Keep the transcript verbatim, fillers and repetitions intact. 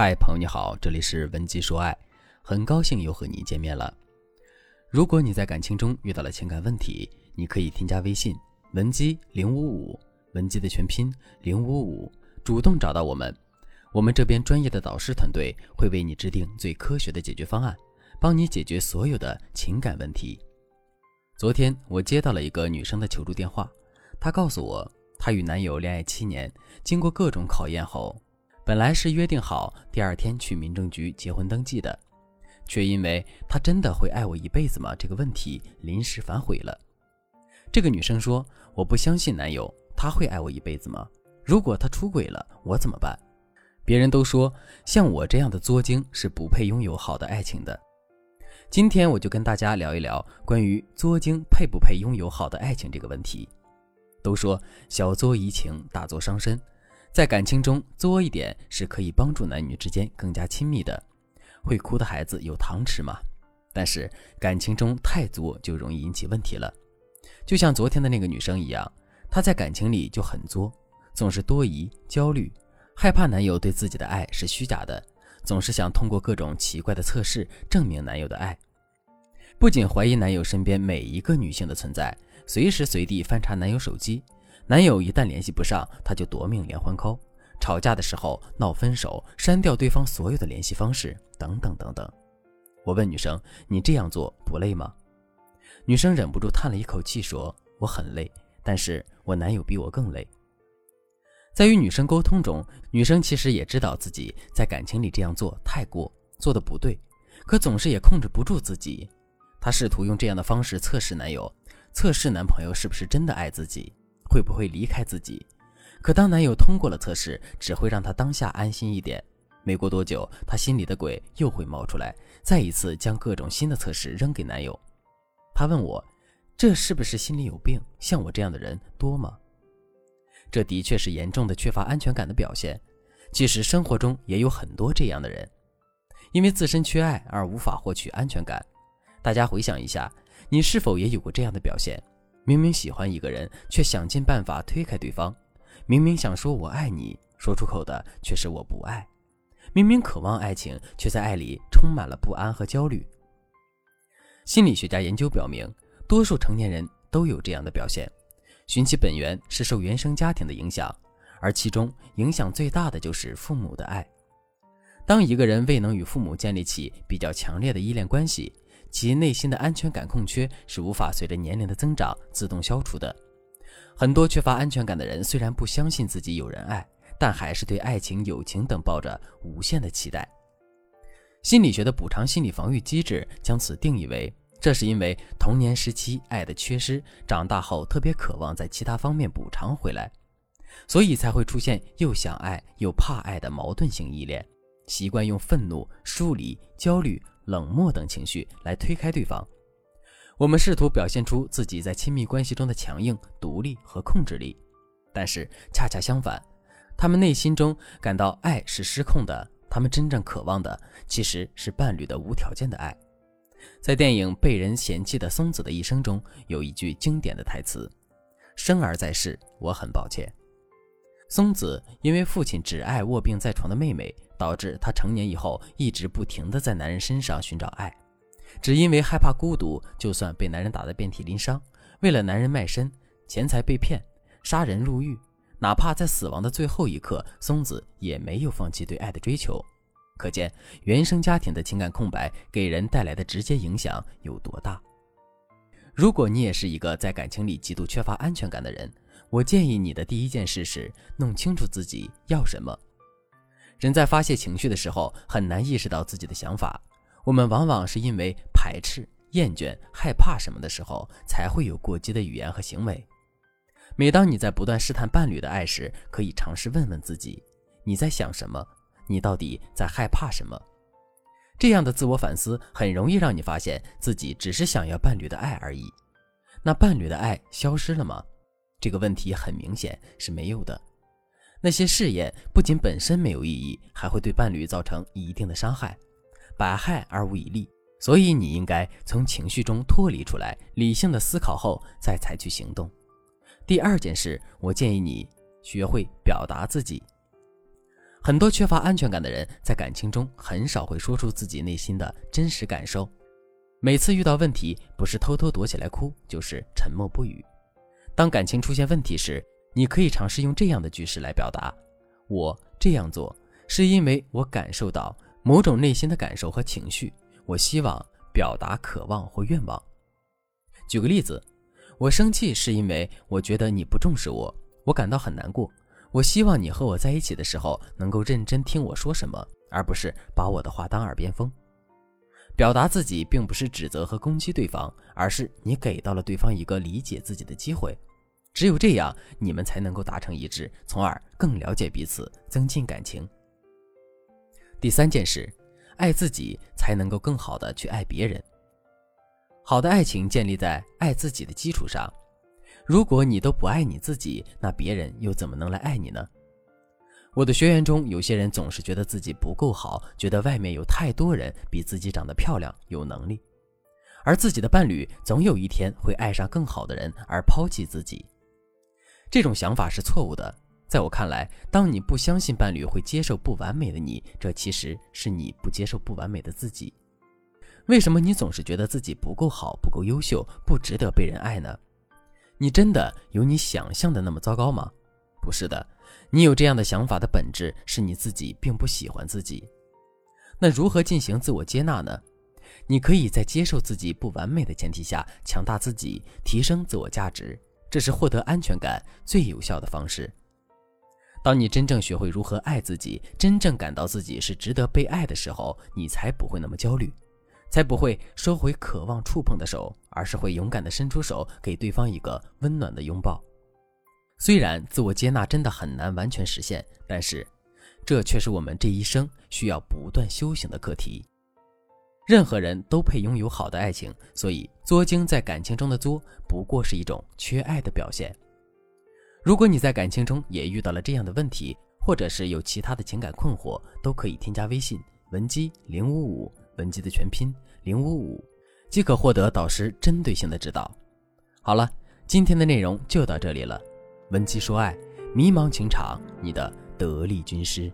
嗨，朋友你好，这里是文姬说爱，很高兴又和你见面了。如果你在感情中遇到了情感问题，你可以添加微信文姬零五五，文姬的全拼零五五，主动找到我们，我们这边专业的导师团队会为你制定最科学的解决方案，帮你解决所有的情感问题。昨天我接到了一个女生的求助电话，她告诉我她与男友恋爱七年，经过各种考验后，本来是约定好第二天去民政局结婚登记的，却因为她真的会爱我一辈子吗这个问题临时反悔了。这个女生说，我不相信男友，他会爱我一辈子吗？如果他出轨了我怎么办？别人都说像我这样的作精是不配拥有好的爱情的。今天我就跟大家聊一聊关于作精配不配拥有好的爱情这个问题。都说小作怡情，大作伤身，在感情中作一点是可以帮助男女之间更加亲密的。会哭的孩子有糖吃吗？但是感情中太作就容易引起问题了。就像昨天的那个女生一样，她在感情里就很作，总是多疑、焦虑，害怕男友对自己的爱是虚假的，总是想通过各种奇怪的测试证明男友的爱。不仅怀疑男友身边每一个女性的存在，随时随地翻查男友手机，男友一旦联系不上，他就夺命连环call，吵架的时候闹分手，删掉对方所有的联系方式，等等等等。我问女生，你这样做不累吗？女生忍不住叹了一口气说，我很累，但是我男友比我更累。在与女生沟通中，女生其实也知道自己在感情里这样做太过，做得不对，可总是也控制不住自己。她试图用这样的方式测试男友，测试男朋友是不是真的爱自己，会不会离开自己。可当男友通过了测试，只会让她当下安心一点，没过多久她心里的鬼又会冒出来，再一次将各种新的测试扔给男友。她问我，这是不是心里有病？像我这样的人多吗？这的确是严重的缺乏安全感的表现。其实生活中也有很多这样的人，因为自身缺爱而无法获取安全感。大家回想一下，你是否也有过这样的表现？明明喜欢一个人，却想尽办法推开对方，明明想说我爱你，说出口的却是我不爱，明明渴望爱情，却在爱里充满了不安和焦虑。心理学家研究表明，多数成年人都有这样的表现，寻其本源是受原生家庭的影响，而其中影响最大的就是父母的爱。当一个人未能与父母建立起比较强烈的依恋关系，其内心的安全感空缺是无法随着年龄的增长自动消除的。很多缺乏安全感的人虽然不相信自己有人爱，但还是对爱情、友情等抱着无限的期待。心理学的补偿心理防御机制将此定义为，这是因为童年时期爱的缺失，长大后特别渴望在其他方面补偿回来，所以才会出现又想爱又怕爱的矛盾性依恋，习惯用愤怒、疏离、焦虑、冷漠等情绪来推开对方。我们试图表现出自己在亲密关系中的强硬、独立和控制力，但是恰恰相反，他们内心中感到爱是失控的，他们真正渴望的其实是伴侣的无条件的爱。在电影《被人嫌弃的松子的一生》中，有一句经典的台词，生而在世，我很抱歉。松子因为父亲只爱卧病在床的妹妹，导致她成年以后一直不停地在男人身上寻找爱，只因为害怕孤独，就算被男人打得遍体鳞伤，为了男人卖身，钱财被骗，杀人入狱，哪怕在死亡的最后一刻，松子也没有放弃对爱的追求。可见原生家庭的情感空白给人带来的直接影响有多大。如果你也是一个在感情里极度缺乏安全感的人，我建议你的第一件事是弄清楚自己要什么。人在发泄情绪的时候很难意识到自己的想法，我们往往是因为排斥、厌倦、害怕什么的时候才会有过激的语言和行为。每当你在不断试探伴侣的爱时，可以尝试问问自己，你在想什么？你到底在害怕什么？这样的自我反思很容易让你发现自己只是想要伴侣的爱而已。那伴侣的爱消失了吗？这个问题很明显是没有的。那些试验不仅本身没有意义，还会对伴侣造成一定的伤害，百害而无一利。所以你应该从情绪中脱离出来，理性的思考后再采取行动。第二件事，我建议你学会表达自己。很多缺乏安全感的人在感情中很少会说出自己内心的真实感受，每次遇到问题不是偷偷躲起来哭，就是沉默不语。当感情出现问题时，你可以尝试用这样的句式来表达：我这样做是因为我感受到某种内心的感受和情绪，我希望表达渴望或愿望。举个例子，我生气是因为我觉得你不重视我，我感到很难过，我希望你和我在一起的时候能够认真听我说什么，而不是把我的话当耳边风。表达自己并不是指责和攻击对方，而是你给到了对方一个理解自己的机会。只有这样，你们才能够达成一致，从而更了解彼此，增进感情。第三件事，爱自己才能够更好地去爱别人。好的爱情建立在爱自己的基础上，如果你都不爱你自己，那别人又怎么能来爱你呢？我的学员中有些人总是觉得自己不够好，觉得外面有太多人比自己长得漂亮有能力，而自己的伴侣总有一天会爱上更好的人而抛弃自己。这种想法是错误的。在我看来，当你不相信伴侣会接受不完美的你，这其实是你不接受不完美的自己。为什么你总是觉得自己不够好，不够优秀，不值得被人爱呢？你真的有你想象的那么糟糕吗？不是的，你有这样的想法的本质是你自己并不喜欢自己。那如何进行自我接纳呢？你可以在接受自己不完美的前提下强大自己，提升自我价值，这是获得安全感最有效的方式。当你真正学会如何爱自己，真正感到自己是值得被爱的时候，你才不会那么焦虑，才不会收回渴望触碰的手，而是会勇敢地伸出手，给对方一个温暖的拥抱。虽然自我接纳真的很难完全实现，但是这却是我们这一生需要不断修行的课题。任何人都配拥有好的爱情，所以作精在感情中的作不过是一种缺爱的表现。如果你在感情中也遇到了这样的问题，或者是有其他的情感困惑，都可以添加微信文姬零五五，文姬的全拼零五五，即可获得导师针对性的指导。好了，今天的内容就到这里了。文姬说爱，迷茫情场，你的得力军师。